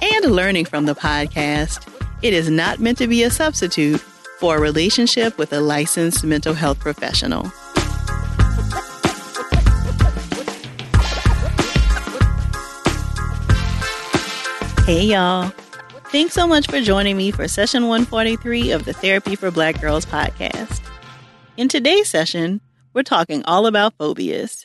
and learning from the podcast, it is not meant to be a substitute for a relationship with a licensed mental health professional. Hey, y'all. Thanks so much for joining me for session 143 of the Therapy for Black Girls podcast. In today's session, we're talking all about phobias.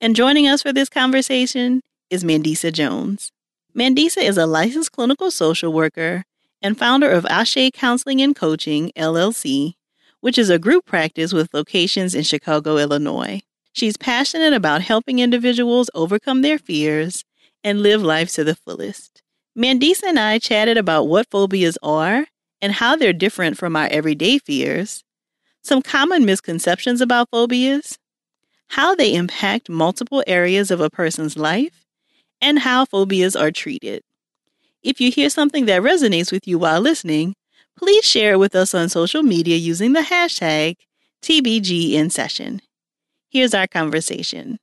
And joining us for this conversation is Mandisa Jones. Mandisa is a licensed clinical social worker and founder of Ashe Counseling and Coaching, LLC, which is a group practice with locations in Chicago, Illinois. She's passionate about helping individuals overcome their fears and live life to the fullest. Mandisa and I chatted about what phobias are and how they're different from our everyday fears, some common misconceptions about phobias, how they impact multiple areas of a person's life, and how phobias are treated. If you hear something that resonates with you while listening, please share it with us on social media using the hashtag #TBGInSession. Here's our conversation.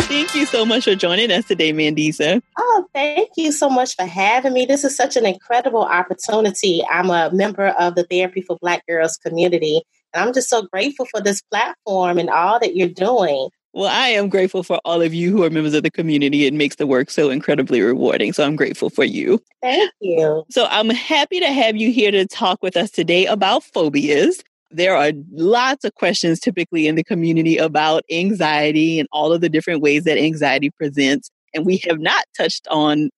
Thank you so much for joining us today, Mandisa. Oh, thank you so much for having me. This is such an incredible opportunity. I'm a member of the Therapy for Black Girls community, and I'm just so grateful for this platform and all that you're doing. Well, I am grateful for all of you who are members of the community. It makes the work so incredibly rewarding. So I'm grateful for you. Thank you. So I'm happy to have you here to talk with us today about phobias. There are lots of questions typically in the community about anxiety and all of the different ways that anxiety presents. And we have not touched on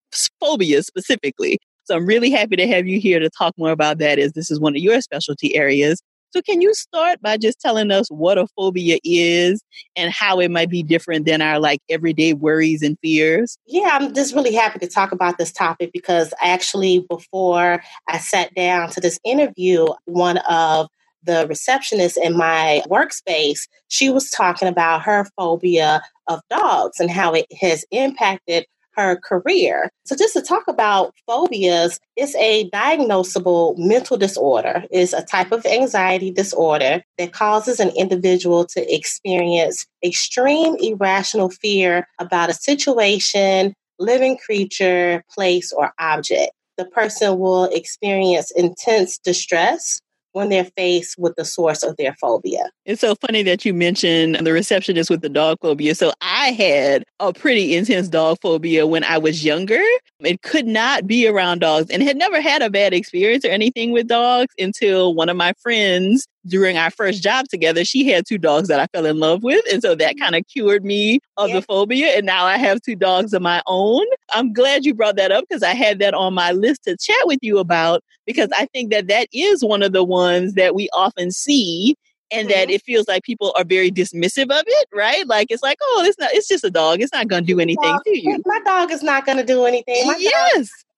phobias specifically. So I'm really happy to have you here to talk more about that, as this is one of your specialty areas. So can you start by just telling us what a phobia is and how it might be different than our everyday worries and fears? Yeah, I'm just really happy to talk about this topic, because actually before I sat down to this interview, one of the receptionists in my workspace, she was talking about her phobia of dogs and how it has impacted her career. So just to talk about phobias, it's a diagnosable mental disorder. It's a type of anxiety disorder that causes an individual to experience extreme irrational fear about a situation, living creature, place, or object. The person will experience intense distress when they're faced with the source of their phobia. It's so funny that you mentioned the receptionist with the dog phobia. So I had a pretty intense dog phobia when I was younger. It could not be around dogs and had never had a bad experience or anything with dogs until one of my friends, during our first job together, she had two dogs that I fell in love with. And so that kind of cured me of the phobia. And now I have two dogs of my own. I'm glad you brought that up, because I had that on my list to chat with you about, because I think that that is one of the ones that we often see, and that it feels like people are very dismissive of it, right? Like, it's like, oh, it's just a dog. It's not going to do anything to you. My dog is not going to do anything.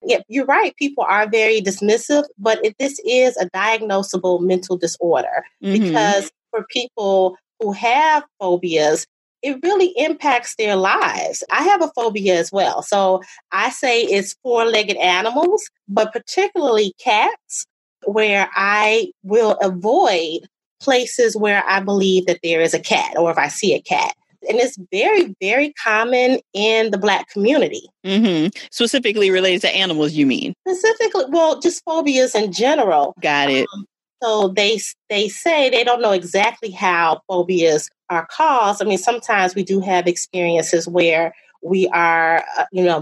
Yeah, you're right. People are very dismissive, but this is a diagnosable mental disorder, because for people who have phobias, it really impacts their lives. I have a phobia as well. So I say it's four-legged animals, but particularly cats, where I will avoid places where I believe that there is a cat, or if I see a cat. And it's very, very common in the Black community. Specifically related to animals, you mean? Specifically, well, just phobias in general. Got it. So they say they don't know exactly how phobias are caused. I mean, sometimes we do have experiences where we are,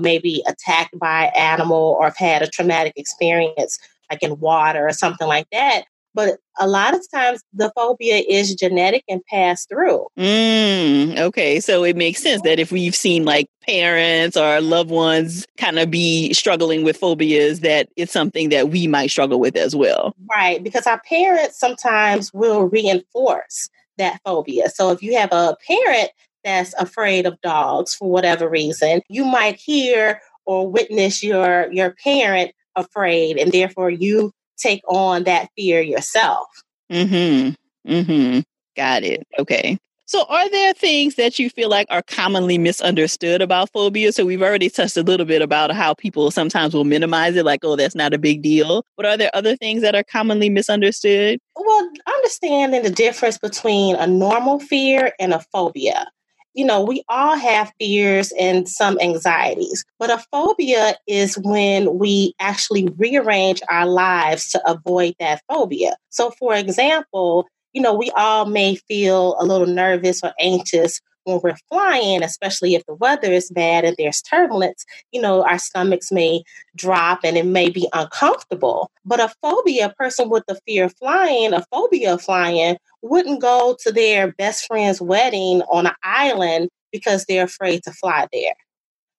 maybe attacked by an animal, or have had a traumatic experience, like in water or something like that. But a lot of times the phobia is genetic and passed through. Okay. So it makes sense that if we've seen parents or loved ones kind of be struggling with phobias, that it's something that we might struggle with as well. Right. Because our parents sometimes will reinforce that phobia. So if you have a parent that's afraid of dogs for whatever reason, you might hear or witness your parent afraid, and therefore you take on that fear yourself. Mm-hmm. Mm-hmm. Got it. Okay. So are there things that you feel like are commonly misunderstood about phobia? So we've already touched a little bit about how people sometimes will minimize it, like, oh, that's not a big deal. But are there other things that are commonly misunderstood? Well, understanding the difference between a normal fear and a phobia. You know, we all have fears and some anxieties, but a phobia is when we actually rearrange our lives to avoid that phobia. So, for example, you know, we all may feel a little nervous or anxious when we're flying, especially if the weather is bad and there's turbulence. You know, our stomachs may drop and it may be uncomfortable. But a phobia, a person with the fear of flying, a phobia of flying, wouldn't go to their best friend's wedding on an island because they're afraid to fly there.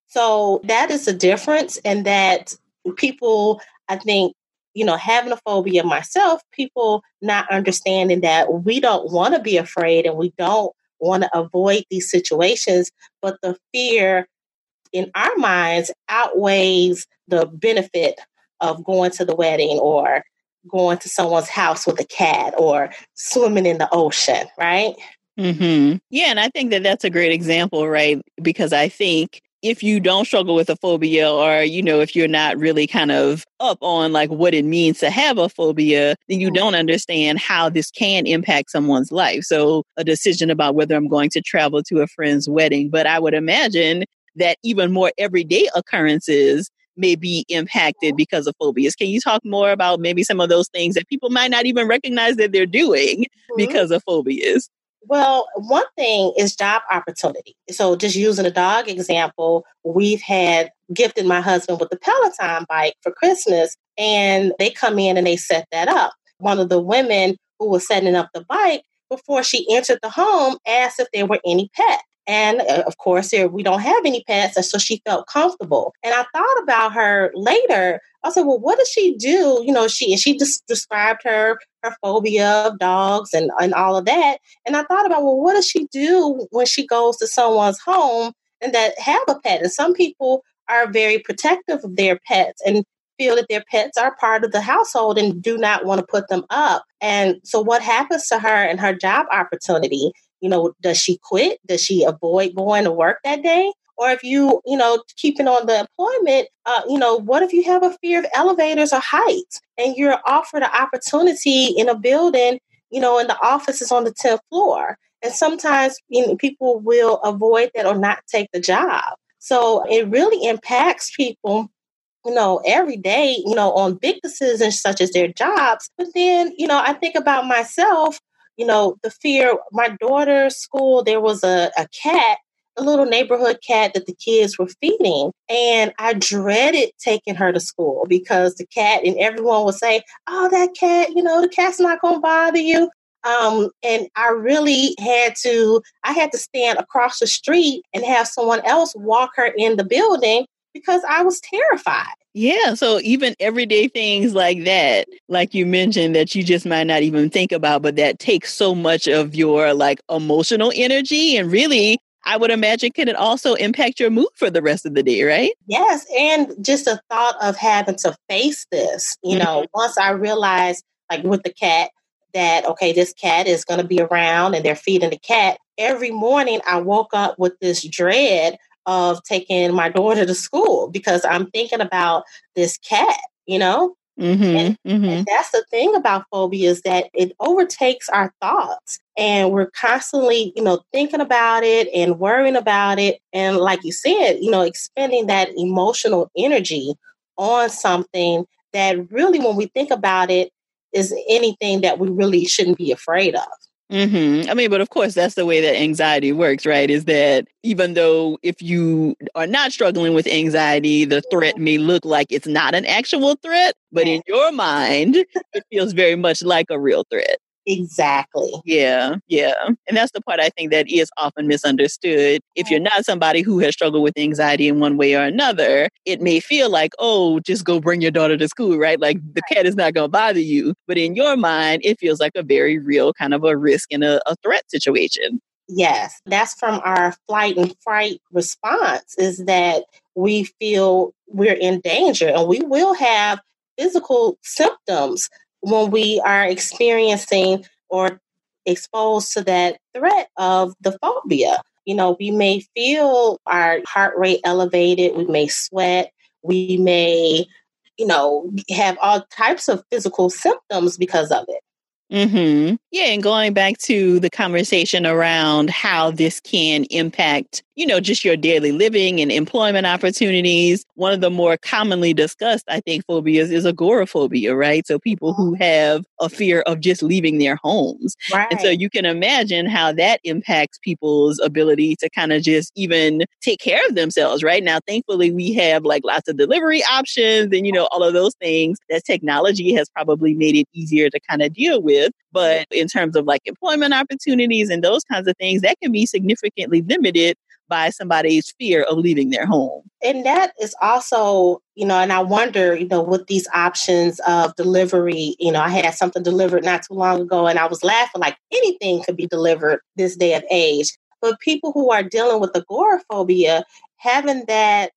So that is the difference, and that people, I think, you know, having a phobia myself, people not understanding that we don't want to be afraid and we don't want to avoid these situations, but the fear in our minds outweighs the benefit of going to the wedding or going to someone's house with a cat or swimming in the ocean, right? Mm-hmm. Yeah, and I think that that's a great example, right? Because I think if you don't struggle with a phobia, or, you know, if you're not really kind of up on like what it means to have a phobia, then you don't understand how this can impact someone's life. So a decision about whether I'm going to travel to a friend's wedding, but I would imagine that even more everyday occurrences may be impacted because of phobias. Can you talk more about maybe some of those things that people might not even recognize that they're doing because of phobias? Well, one thing is job opportunity. So just using a dog example, we've had gifted my husband with the Peloton bike for Christmas, and they come in and they set that up. One of the women who was setting up the bike, before she entered the home, asked if there were any pets. And of course, we don't have any pets. And so she felt comfortable. And I thought about her later. I said, well, what does she do? You know, she just described her phobia of dogs and all of that. And I thought about, well, what does she do when she goes to someone's home and that have a pet? And some people are very protective of their pets and feel that their pets are part of the household and do not want to put them up. And so what happens to her and her job opportunity? You know, does she quit? Does she avoid going to work that day? Or if you know, keeping on the employment, you know, what if you have a fear of elevators or heights and you're offered an opportunity in a building, you know, and the office is on the 10th floor? And sometimes, you know, people will avoid that or not take the job. So it really impacts people, you know, every day, you know, on big decisions such as their jobs. But then, you know, I think about myself, you know, the fear, my daughter's school, there was a cat, a little neighborhood cat that the kids were feeding. And I dreaded taking her to school because the cat, and everyone would say, oh, that cat, you know, the cat's not going to bother you. And I really had to stand across the street and have someone else walk her in the building because I was terrified. Yeah. So even everyday things like that, like you mentioned, that you just might not even think about, but that takes so much of your like emotional energy. And really, I would imagine, can it also impact your mood for the rest of the day, right? Yes. And just the thought of having to face this, you know, once I realized, like with the cat, that, okay, this cat is going to be around and they're feeding the cat. Every morning I woke up with this dread of taking my daughter to school because I'm thinking about this cat, you know? And that's the thing about phobia, is that it overtakes our thoughts and we're constantly, you know, thinking about it and worrying about it. And like you said, you know, expending that emotional energy on something that really, when we think about it, is anything that we really shouldn't be afraid of. I mean, but of course, that's the way that anxiety works, right? Is that even though if you are not struggling with anxiety, the threat may look like it's not an actual threat, but in your mind, it feels very much like a real threat. Exactly. Yeah. Yeah. And that's the part I think that is often misunderstood. If you're not somebody who has struggled with anxiety in one way or another, it may feel like, oh, just go bring your daughter to school, right? Like the cat is not going to bother you. But in your mind, it feels like a very real kind of a risk and a threat situation. Yes, that's from our flight and fright response, is that we feel we're in danger, and we will have physical symptoms when we are experiencing or exposed to that threat of the phobia. You know, we may feel our heart rate elevated, we may sweat, we may, you know, have all types of physical symptoms because of it. Mm-hmm. Yeah. And going back to the conversation around how this can impact, you know, just your daily living and employment opportunities. One of the more commonly discussed, I think, phobias is agoraphobia, right? So people who have a fear of just leaving their homes. Right. And so you can imagine how that impacts people's ability to kind of just even take care of themselves, right? Now, thankfully, we have like lots of delivery options and, you know, all of those things that technology has probably made it easier to kind of deal with. But in terms of like employment opportunities and those kinds of things, that can be significantly limited by somebody's fear of leaving their home. And that is also, you know, and I wonder, you know, with these options of delivery, you know, I had something delivered not too long ago and I was laughing like anything could be delivered this day of age. But people who are dealing with agoraphobia, having that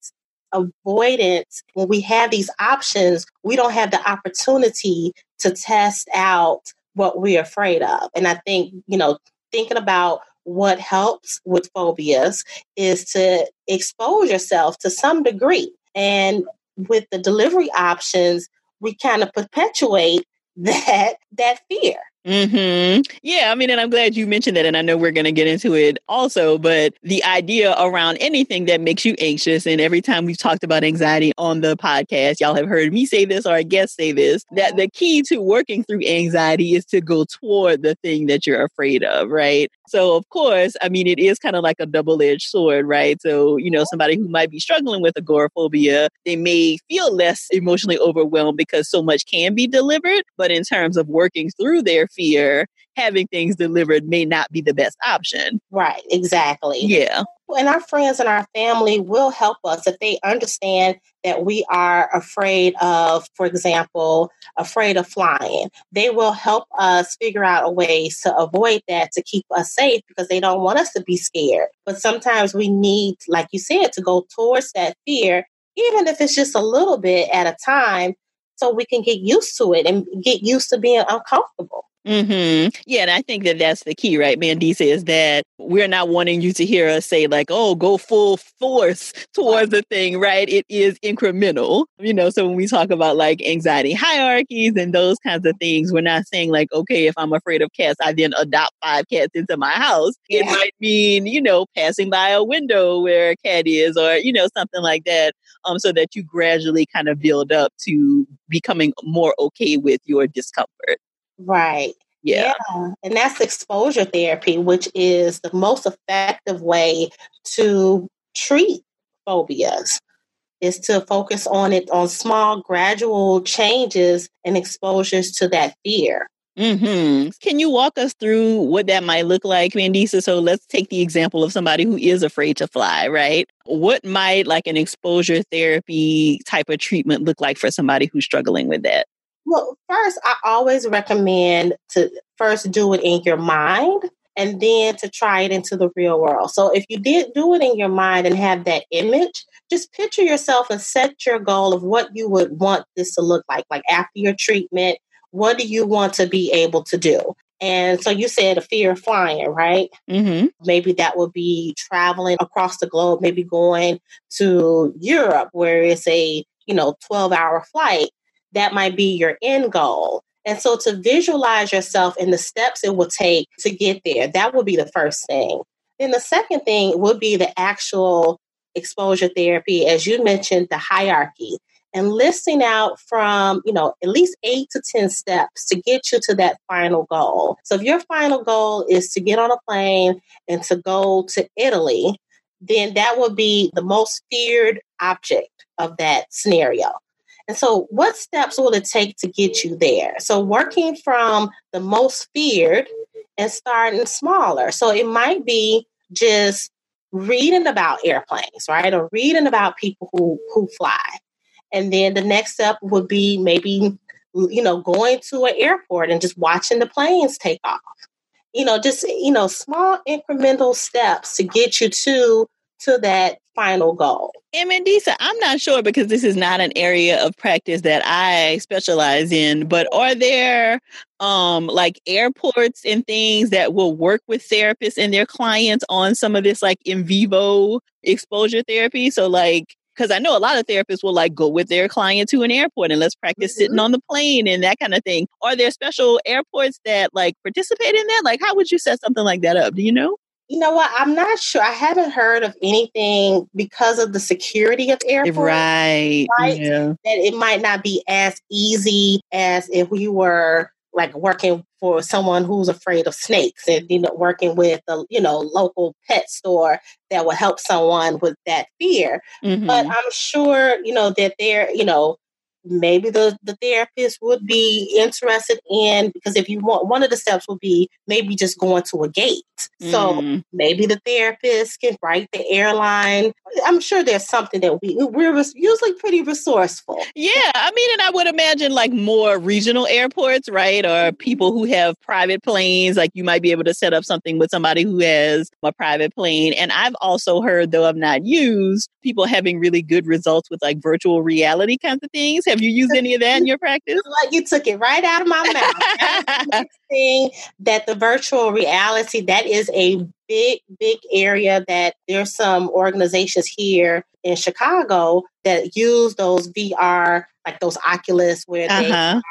avoidance, when we have these options, we don't have the opportunity to test out what we're afraid of. And I think, you know, thinking about what helps with phobias is to expose yourself to some degree. And with the delivery options, we kind of perpetuate that fear. Mm-hmm. Yeah. I mean, and I'm glad you mentioned that. And I know we're going to get into it also, but the idea around anything that makes you anxious. And every time we've talked about anxiety on the podcast, y'all have heard me say this or a guest say this, that the key to working through anxiety is to go toward the thing that you're afraid of. Right. So of course, I mean, it is kind of like a double-edged sword, right? So, you know, somebody who might be struggling with agoraphobia, they may feel less emotionally overwhelmed because so much can be delivered. But in terms of working through their fear, having things delivered may not be the best option. Right, exactly. Yeah. And our friends and our family will help us if they understand that we are afraid of, for example, afraid of flying. They will help us figure out a way to avoid that, to keep us safe, because they don't want us to be scared. But sometimes we need, like you said, to go towards that fear, even if it's just a little bit at a time, so we can get used to it and get used to being uncomfortable. Mm-hmm. Yeah. And I think that that's the key, right, Mandisa, is that we're not wanting you to hear us say like, oh, go full force towards the thing, right? It is incremental, you know? So when we talk about like anxiety hierarchies and those kinds of things, we're not saying like, okay, if I'm afraid of cats, I then adopt 5 cats into my house. Yeah. It might mean, you know, passing by a window where a cat is or, you know, something like that. So that you gradually kind of build up to becoming more okay with your discomfort. Right. Yeah. And that's exposure therapy, which is the most effective way to treat phobias, is to focus on it, on small, gradual changes and exposures to that fear. Mm-hmm. Can you walk us through what that might look like, Mandisa? So let's take the example of somebody who is afraid to fly, right? What might like an exposure therapy type of treatment look like for somebody who's struggling with that? Well, first, I always recommend to first do it in your mind and then to try it into the real world. So if you did do it in your mind and have that image, just picture yourself and set your goal of what you would want this to look like after your treatment. What do you want to be able to do? And so you said a fear of flying, right? Mm-hmm. Maybe that would be traveling across the globe, maybe going to Europe where it's a, you know, 12-hour flight. That might be your end goal. And so to visualize yourself and the steps it will take to get there, that would be the first thing. Then the second thing would be the actual exposure therapy, as you mentioned, the hierarchy, and listing out from, you know, at least 8 to 10 steps to get you to that final goal. So if your final goal is to get on a plane and to go to Italy, then that would be the most feared object of that scenario. And so what steps will it take to get you there? So working from the most feared and starting smaller. So it might be just reading about airplanes, right? Or reading about people who fly. And then the next step would be maybe, you know, going to an airport and just watching the planes take off. just, small incremental steps to get you to that final goal. And Mandisa, I'm not sure because this is not an area of practice that I specialize in, but are there like airports and things that will work with therapists and their clients on some of this like in vivo exposure therapy? So like, because I know a lot of therapists will like go with their client to an airport and let's practice sitting on the plane and that kind of thing. Are there special airports that like participate in that? Like, how would you set something like that up? Do you know? You know what? I'm not sure. I haven't heard of anything because of the security of airports. Right. Yeah. That it might not be as easy as if we were like working for someone who's afraid of snakes and working with a local pet store that will help someone with that fear. Mm-hmm. But I'm sure, that they're, maybe the therapist would be interested in, because if you want, one of the steps would be maybe just going to a gate. So maybe the therapist can write the airline. I'm sure there's something that we're usually pretty resourceful. Yeah. I mean, and I would imagine like more regional airports, right? Or people who have private planes, like you might be able to set up something with somebody who has a private plane. And I've also heard, though I've not used, people having really good results with like virtual reality kinds of things. Have you used any of that in your practice? Like you took it right out of my mouth. That's the thing, that the virtual reality, that is a big area that there's some organizations here in Chicago that use those VR, like those Oculus where they are.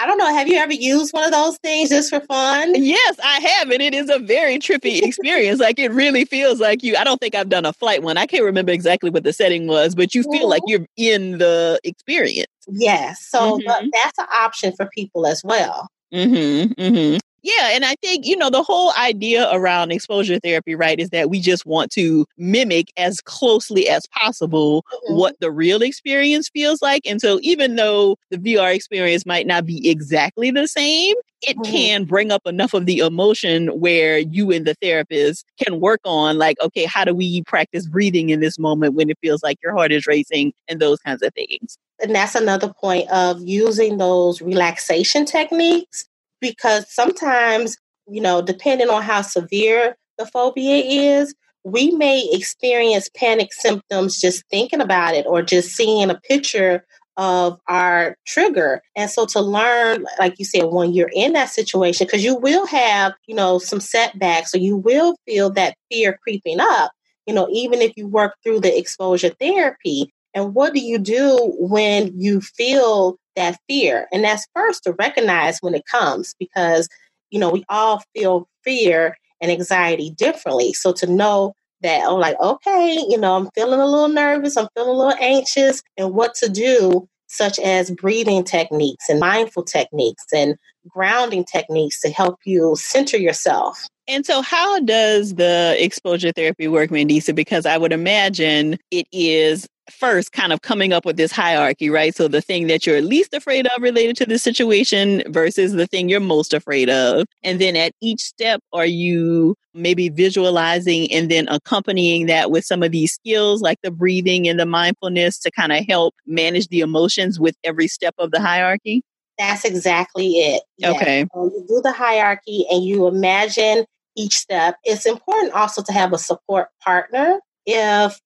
I don't know. Have you ever used one of those things just for fun? Yes, I have. And it is a very trippy experience. Like it really feels like I don't think I've done a flight one. I can't remember exactly what the setting was, but you feel like you're in the experience. Yes. So that's an option for people as well. Mm-hmm. Mm-hmm. Yeah. And I think, the whole idea around exposure therapy, right, is that we just want to mimic as closely as possible what the real experience feels like. And so even though the VR experience might not be exactly the same, it can bring up enough of the emotion where you and the therapist can work on like, okay, how do we practice breathing in this moment when it feels like your heart is racing and those kinds of things. And that's another point of using those relaxation techniques. Because sometimes, depending on how severe the phobia is, we may experience panic symptoms just thinking about it or just seeing a picture of our trigger. And so to learn, like you said, when you're in that situation, because you will have, some setbacks, or you will feel that fear creeping up, even if you work through the exposure therapy. And what do you do when you feel that fear? And that's first to recognize when it comes, because, we all feel fear and anxiety differently. So to know that, oh, like, okay, I'm feeling a little nervous, I'm feeling a little anxious, and what to do, such as breathing techniques and mindful techniques and grounding techniques to help you center yourself. And so how does the exposure therapy work, Mandisa? Because I would imagine it is first kind of coming up with this hierarchy, right? So the thing that you're least afraid of related to the situation versus the thing you're most afraid of. And then at each step, are you maybe visualizing and then accompanying that with some of these skills like the breathing and the mindfulness to kind of help manage the emotions with every step of the hierarchy? That's exactly it. Yes. Okay. So you do the hierarchy and you imagine each step. It's important also to have a support partner. If,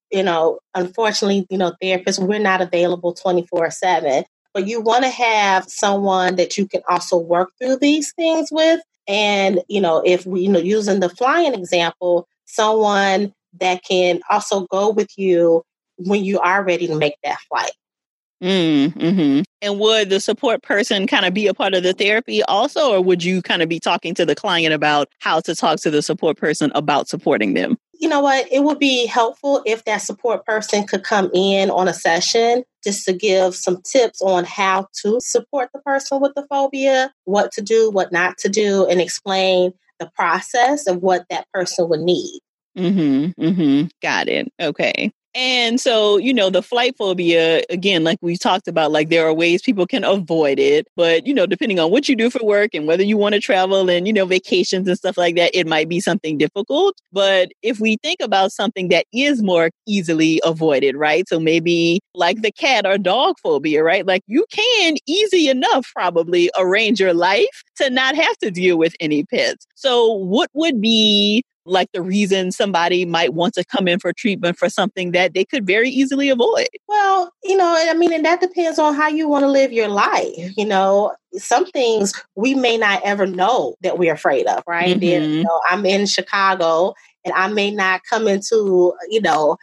unfortunately, therapists, we're not available 24/7, but you want to have someone that you can also work through these things with. And, if we, using the flying example, someone that can also go with you when you are ready to make that flight. Mm-hmm. And would the support person kind of be a part of the therapy also, or would you kind of be talking to the client about how to talk to the support person about supporting them? You know what? It would be helpful if that support person could come in on a session just to give some tips on how to support the person with the phobia, what to do, what not to do, and explain the process of what that person would need. Mm-hmm. Mm-hmm. Got it. Okay. And so, you know, the flight phobia, again, like we talked about, like there are ways people can avoid it. But, you know, depending on what you do for work and whether you want to travel and, you know, vacations and stuff like that, it might be something difficult. But if we think about something that is more easily avoided, right? So maybe like the cat or dog phobia, right? Like you can easy enough probably arrange your life to not have to deal with any pets. So what would be like the reason somebody might want to come in for treatment for something that they could very easily avoid? Well, you know, I mean, and that depends on how you want to live your life. You know, some things we may not ever know that we're afraid of, right? Mm-hmm. And, you know, I'm in Chicago and I may not come into, you know,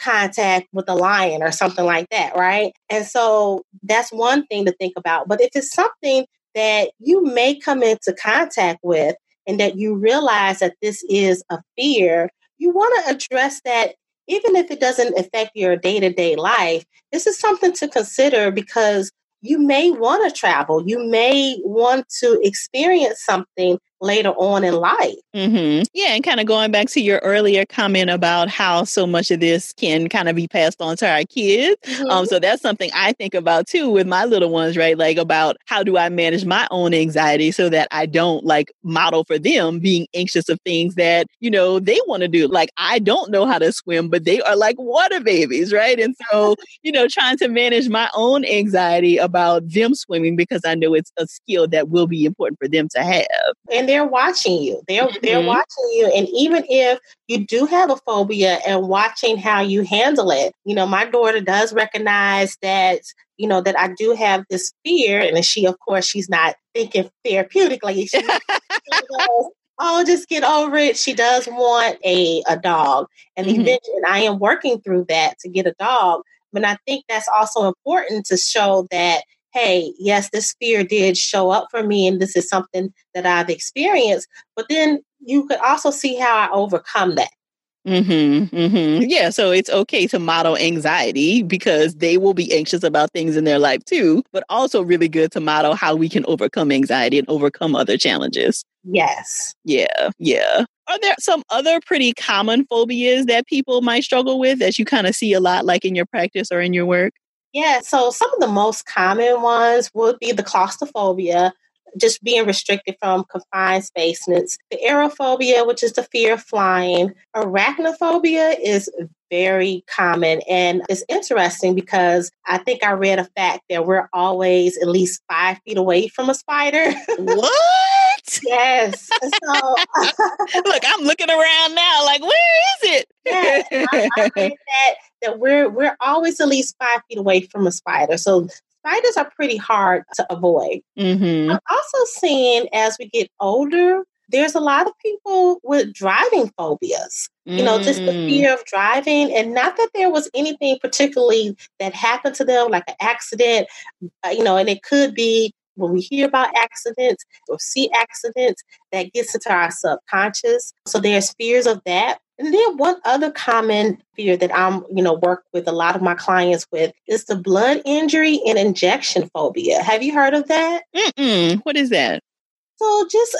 contact with a lion or something like that, right? And so that's one thing to think about. But if it's something that you may come into contact with, and that you realize that this is a fear, you want to address that even if it doesn't affect your day-to-day life. This is something to consider because you may want to travel. You may want to experience something later on in life. Mm-hmm. Yeah. And kind of going back to your earlier comment about how so much of this can kind of be passed on to our kids. Mm-hmm. So that's something I think about too with my little ones, right? Like about how do I manage my own anxiety so that I don't like model for them being anxious of things that, you know, they want to do. Like I don't know how to swim, but they are like water babies, right? And so, you know, trying to manage my own anxiety about them swimming because I know it's a skill that will be important for them to have. And they're watching you. They're watching you. And even if you do have a phobia and watching how you handle it, you know, my daughter does recognize that, you know, that I do have this fear. And she, of course, she's not thinking therapeutically. She goes, oh, just get over it. She does want a dog. And eventually I am working through that to get a dog. But I think that's also important to show that, hey, yes, this fear did show up for me and this is something that I've experienced. But then you could also see how I overcome that. Mm-hmm, mm-hmm. Yeah. So it's okay to model anxiety because they will be anxious about things in their life too, but also really good to model how we can overcome anxiety and overcome other challenges. Yes. Yeah. Yeah. Are there some other pretty common phobias that people might struggle with that you kind of see a lot like in your practice or in your work? Yeah, so some of the most common ones would be the claustrophobia, just being restricted from confined spaces. The aerophobia, which is the fear of flying. Arachnophobia is very common. And it's interesting because I think I read a fact that we're always at least 5 feet away from a spider. What? Yes. So, look, I'm looking around now like, where is it? Yes, I read that we're always at least 5 feet away from a spider. So spiders are pretty hard to avoid. Mm-hmm. I'm also seeing as we get older, there's a lot of people with driving phobias, you know, just the fear of driving. And not that there was anything particularly that happened to them, like an accident, you know, and it could be when we hear about accidents or see accidents that gets into our subconscious. So there's fears of that. And then one other common fear that I'm, you know, work with a lot of my clients with is the blood injury and injection phobia. Have you heard of that? Mm-mm. What is that? So just,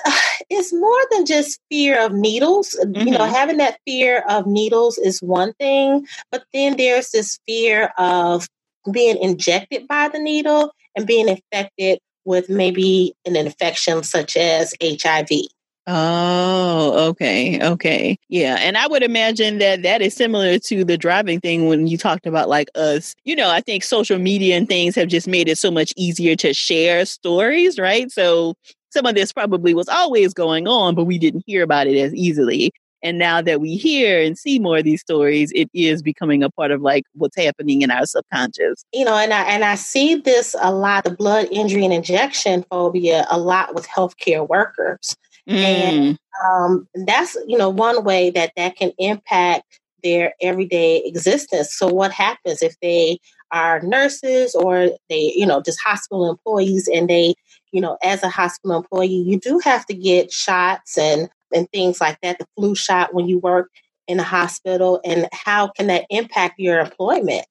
it's more than just fear of needles. Mm-hmm. You know, having that fear of needles is one thing, but then there's this fear of being injected by the needle and being infected with maybe an infection such as HIV. Oh, okay. Okay. Yeah. And I would imagine that that is similar to the driving thing when you talked about like us, you know, I think social media and things have just made it so much easier to share stories, right? So some of this probably was always going on, but we didn't hear about it as easily. And now that we hear and see more of these stories, it is becoming a part of like what's happening in our subconscious. You know, and I see this a lot, the blood injury and injection phobia a lot with healthcare workers. And that's, you know, one way that that can impact their everyday existence. So what happens if they are nurses or they, you know, just hospital employees and they, you know, as a hospital employee, you do have to get shots and things like that, the flu shot when you work in the hospital, and how can that impact your employment?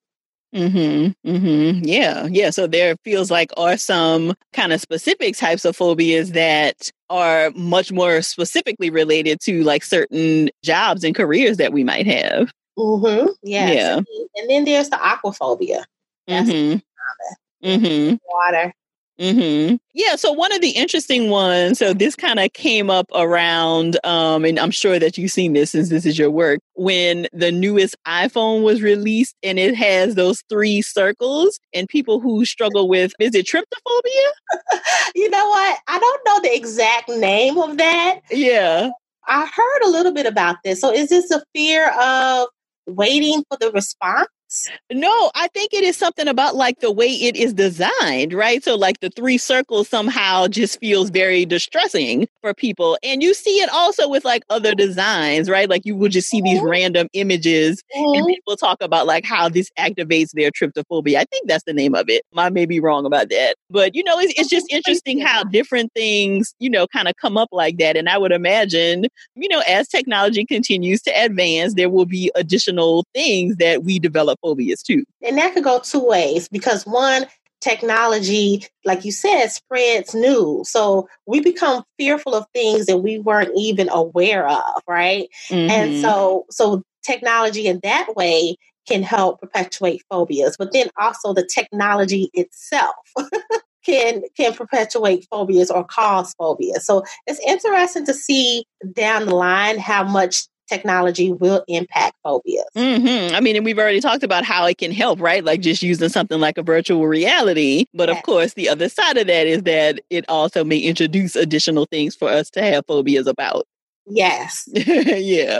Mm-hmm. Mm-hmm. Yeah. Yeah. So there feels like are some kind of specific types of phobias that are much more specifically related to like certain jobs and careers that we might have. Mm-hmm. Yes. Yeah. And then there's the aquaphobia. That's mm-hmm. water. Mm-hmm. Yeah. So one of the interesting ones, so this kind of came up around, and I'm sure that you've seen this since this is your work, when the newest iPhone was released and it has those three circles and people who struggle with, is it tryptophobia? You know what? I don't know the exact name of that. Yeah. I heard a little bit about this. So is this a fear of waiting for the response? No, I think it is something about like the way it is designed, right? So like the three circles somehow just feels very distressing for people. And you see it also with like other designs, right? Like you will just see these random images and people talk about like how this activates their tryptophobia. I think that's the name of it. I may be wrong about that. But, you know, it's just interesting how different things, you know, kind of come up like that. And I would imagine, you know, as technology continues to advance, there will be additional things that we develop phobias too. And that could go two ways because one, technology, like you said, spreads news. So we become fearful of things that we weren't even aware of, right? Mm-hmm. And so technology in that way can help perpetuate phobias, but then also the technology itself can perpetuate phobias or cause phobias. So it's interesting to see down the line how much technology will impact phobias. Mm-hmm. I mean, and we've already talked about how it can help, right? Like just using something like a virtual reality. But of course, the other side of that is that it also may introduce additional things for us to have phobias about. Yes. Yeah.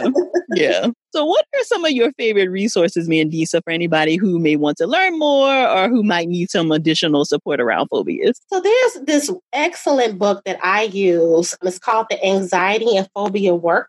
Yeah. So what are some of your favorite resources, Mandisa, for anybody who may want to learn more or who might need some additional support around phobias? So there's this excellent book that I use. It's called The Anxiety and Phobia Workbook.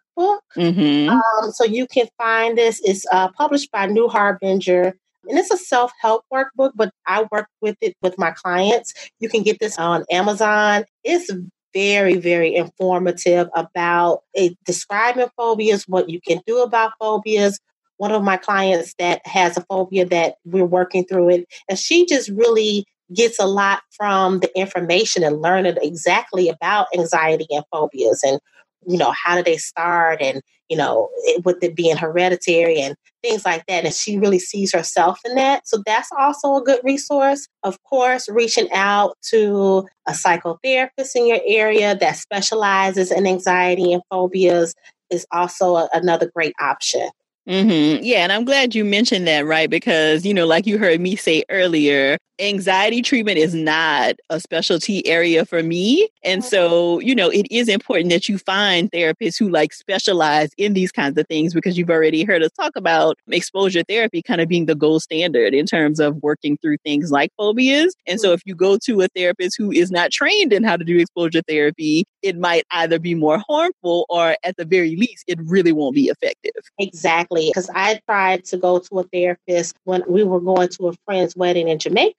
Mm-hmm. So you can find this. It's published by New Harbinger. And it's a self-help workbook, but I work with it with my clients. You can get this on Amazon. It's very, very informative about describing phobias, what you can do about phobias. One of my clients that has a phobia that we're working through it, and she just really gets a lot from the information and learning exactly about anxiety and phobias and, you know, how do they start and, you know, with it being hereditary and things like that. And she really sees herself in that. So that's also a good resource. Of course, reaching out to a psychotherapist in your area that specializes in anxiety and phobias is also another great option. Mm-hmm. Yeah. And I'm glad you mentioned that, right? Because, you know, like you heard me say earlier, anxiety treatment is not a specialty area for me. And so, you know, it is important that you find therapists who like specialize in these kinds of things, because you've already heard us talk about exposure therapy kind of being the gold standard in terms of working through things like phobias. And so if you go to a therapist who is not trained in how to do exposure therapy, it might either be more harmful or at the very least, it really won't be effective. Exactly. Because I tried to go to a therapist when we were going to a friend's wedding in Jamaica,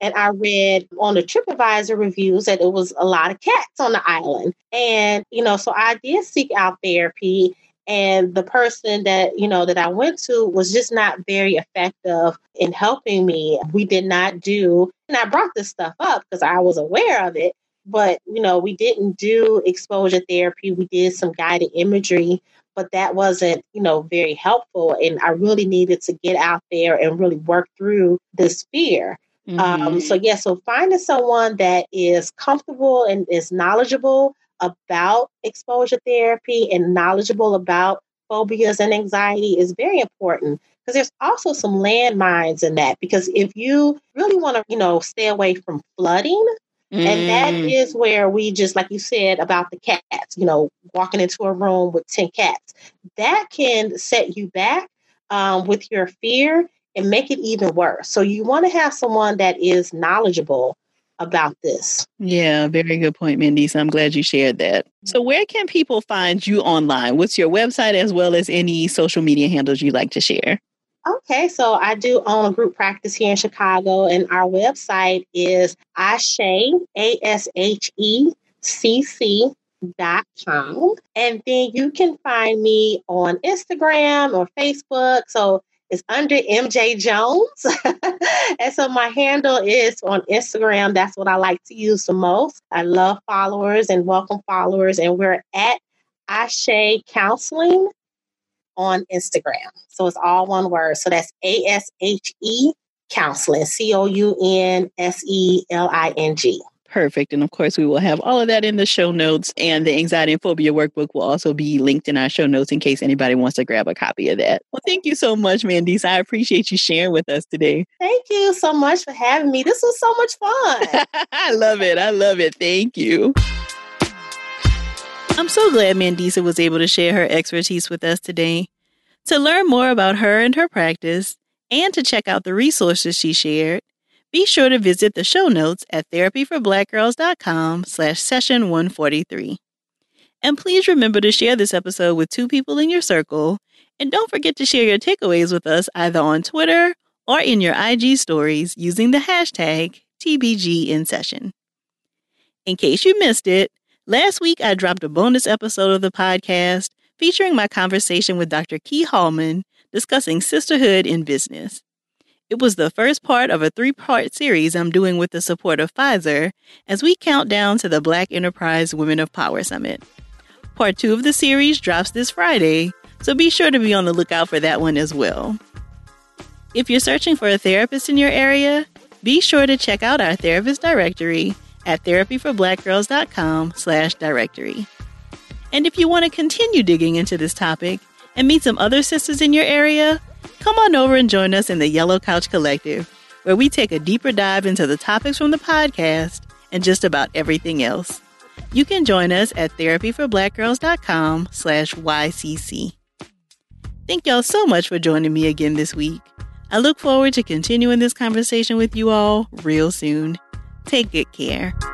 and I read on the TripAdvisor reviews that it was a lot of cats on the island. And, you know, so I did seek out therapy, and the person that, you know, that I went to was just not very effective in helping me. We did not do, and I brought this stuff up because I was aware of it, but, you know, we didn't do exposure therapy. We did some guided imagery, but that wasn't, you know, very helpful. And I really needed to get out there and really work through this fear. Mm-hmm. So finding someone that is comfortable and is knowledgeable about exposure therapy and knowledgeable about phobias and anxiety is very important, because there's also some landmines in that. Because if you really want to, you know, stay away from flooding, and that is where we just, like you said, about the cats, you know, walking into a room with 10 cats, that can set you back with your fear and make it even worse. So you want to have someone that is knowledgeable about this. Yeah, very good point, Mandisa. I'm glad you shared that. So where can people find you online? What's your website, as well as any social media handles you'd like to share? Okay, so I do own a group practice here in Chicago, and our website is ashehecc.com. And then you can find me on Instagram or Facebook. So it's under MJ Jones. And so my handle is on Instagram. That's what I like to use the most. I love followers and welcome followers. And we're at Ashe Counseling on Instagram. So it's all one word. So that's ASHE Counseling, COUNSELING. Perfect. And of course, we will have all of that in the show notes, and the Anxiety and Phobia Workbook will also be linked in our show notes in case anybody wants to grab a copy of that. Well, thank you so much, Mandisa. I appreciate you sharing with us today. Thank you so much for having me. This was so much fun. I love it. I love it. Thank you. I'm so glad Mandisa was able to share her expertise with us today. To learn more about her and her practice and to check out the resources she shared, be sure to visit the show notes at therapyforblackgirls.com/session143. And please remember to share this episode with 2 people in your circle. And don't forget to share your takeaways with us either on Twitter or in your IG stories using the hashtag #TBGInSession. In case you missed it, last week I dropped a bonus episode of the podcast featuring my conversation with Dr. Key Hallman discussing sisterhood in business. It was the first part of a 3-part series I'm doing with the support of Pfizer as we count down to the Black Enterprise Women of Power Summit. Part 2 of the series drops this Friday, so be sure to be on the lookout for that one as well. If you're searching for a therapist in your area, be sure to check out our therapist directory at therapyforblackgirls.com/directory. And if you want to continue digging into this topic and meet some other sisters in your area, come on over and join us in the Yellow Couch Collective, where we take a deeper dive into the topics from the podcast and just about everything else. You can join us at therapyforblackgirls.com/YCC. Thank y'all so much for joining me again this week. I look forward to continuing this conversation with you all real soon. Take good care.